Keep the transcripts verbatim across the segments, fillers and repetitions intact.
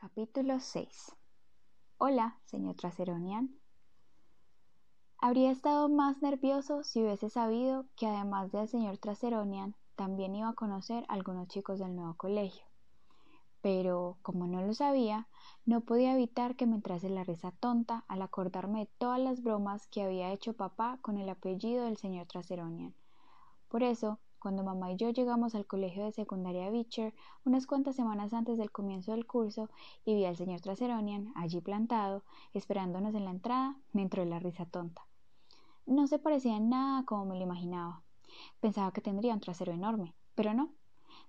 Capítulo seis. Hola, señor Traseronian. Habría estado más nervioso si hubiese sabido que además del señor Traseronian también iba a conocer a algunos chicos del nuevo colegio. Pero, como no lo sabía, no podía evitar que me entrase la risa tonta al acordarme de todas las bromas que había hecho papá con el apellido del señor Traseronian. Por eso, cuando mamá y yo llegamos al colegio de secundaria Beecher unas cuantas semanas antes del comienzo del curso y vi al señor Traseronian allí plantado, esperándonos en la entrada, me entró la risa tonta. No se parecía en nada como me lo imaginaba. Pensaba que tendría un trasero enorme, pero no.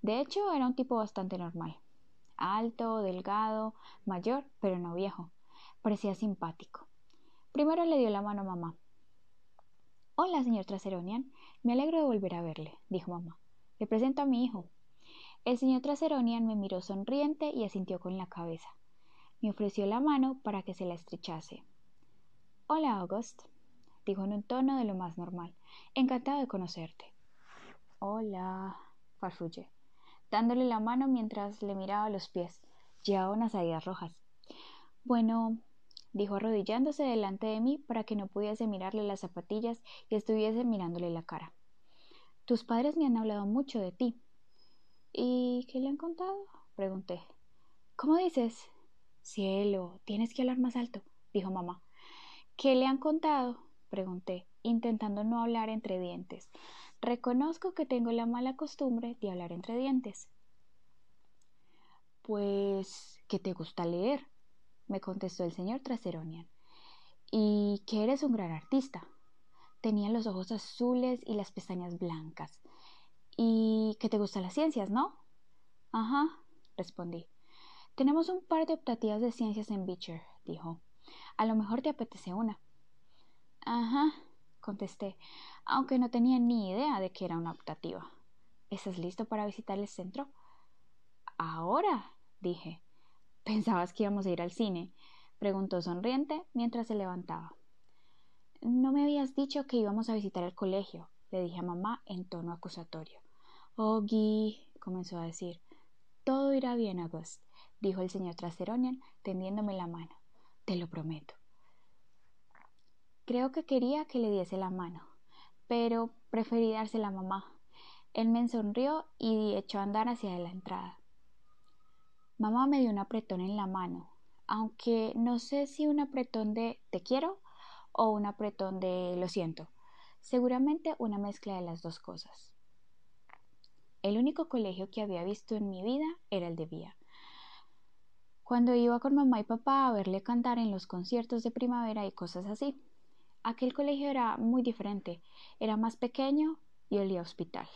De hecho, era un tipo bastante normal. Alto, delgado, mayor, pero no viejo. Parecía simpático. Primero le dio la mano a mamá. «Hola, señor Traseronian, me alegro de volver a verle», dijo mamá. «Le presento a mi hijo». El señor Traseronian me miró sonriente y asintió con la cabeza. Me ofreció la mano para que se la estrechase. «Hola, August», dijo en un tono de lo más normal. «Encantado de conocerte». «Hola», farfullé, dándole la mano mientras le miraba los pies. Llevaba unas Adidas rojas. «Bueno», dijo arrodillándose delante de mí para que no pudiese mirarle las zapatillas y estuviese mirándole la cara. «Tus padres me han hablado mucho de ti». «¿Y qué le han contado?», pregunté. «¿Cómo dices?» «Cielo, tienes que hablar más alto», dijo mamá. «¿Qué le han contado?», pregunté, intentando no hablar entre dientes. Reconozco que tengo la mala costumbre de hablar entre dientes. «Pues que te gusta leer», me contestó el señor Traseronian, «y que eres un gran artista». Tenía los ojos azules y las pestañas blancas. «Y que te gustan las ciencias, ¿no?». «Ajá», respondí. «Tenemos un par de optativas de ciencias en Beecher», dijo. «A lo mejor te apetece una». «Ajá», contesté, aunque no tenía ni idea de que era una optativa. «¿Estás listo para visitar el centro?». «Ahora», dije. «¿Pensabas que íbamos a ir al cine?», preguntó sonriente mientras se levantaba. «No me habías dicho que íbamos a visitar el colegio», le dije a mamá en tono acusatorio. «Oggy», comenzó a decir. «Todo irá bien, August», dijo el señor Traseronian tendiéndome la mano. «Te lo prometo». Creo que quería que le diese la mano, pero preferí dársela a mamá. Él me sonrió y echó a andar hacia la entrada. Mamá me dio un apretón en la mano, aunque no sé si un apretón de «te quiero» o un apretón de «lo siento». Seguramente una mezcla de las dos cosas. El único colegio que había visto en mi vida era el de Vía. Cuando iba con mamá y papá a verle cantar en los conciertos de primavera y cosas así, aquel colegio era muy diferente, era más pequeño y olía a hospital.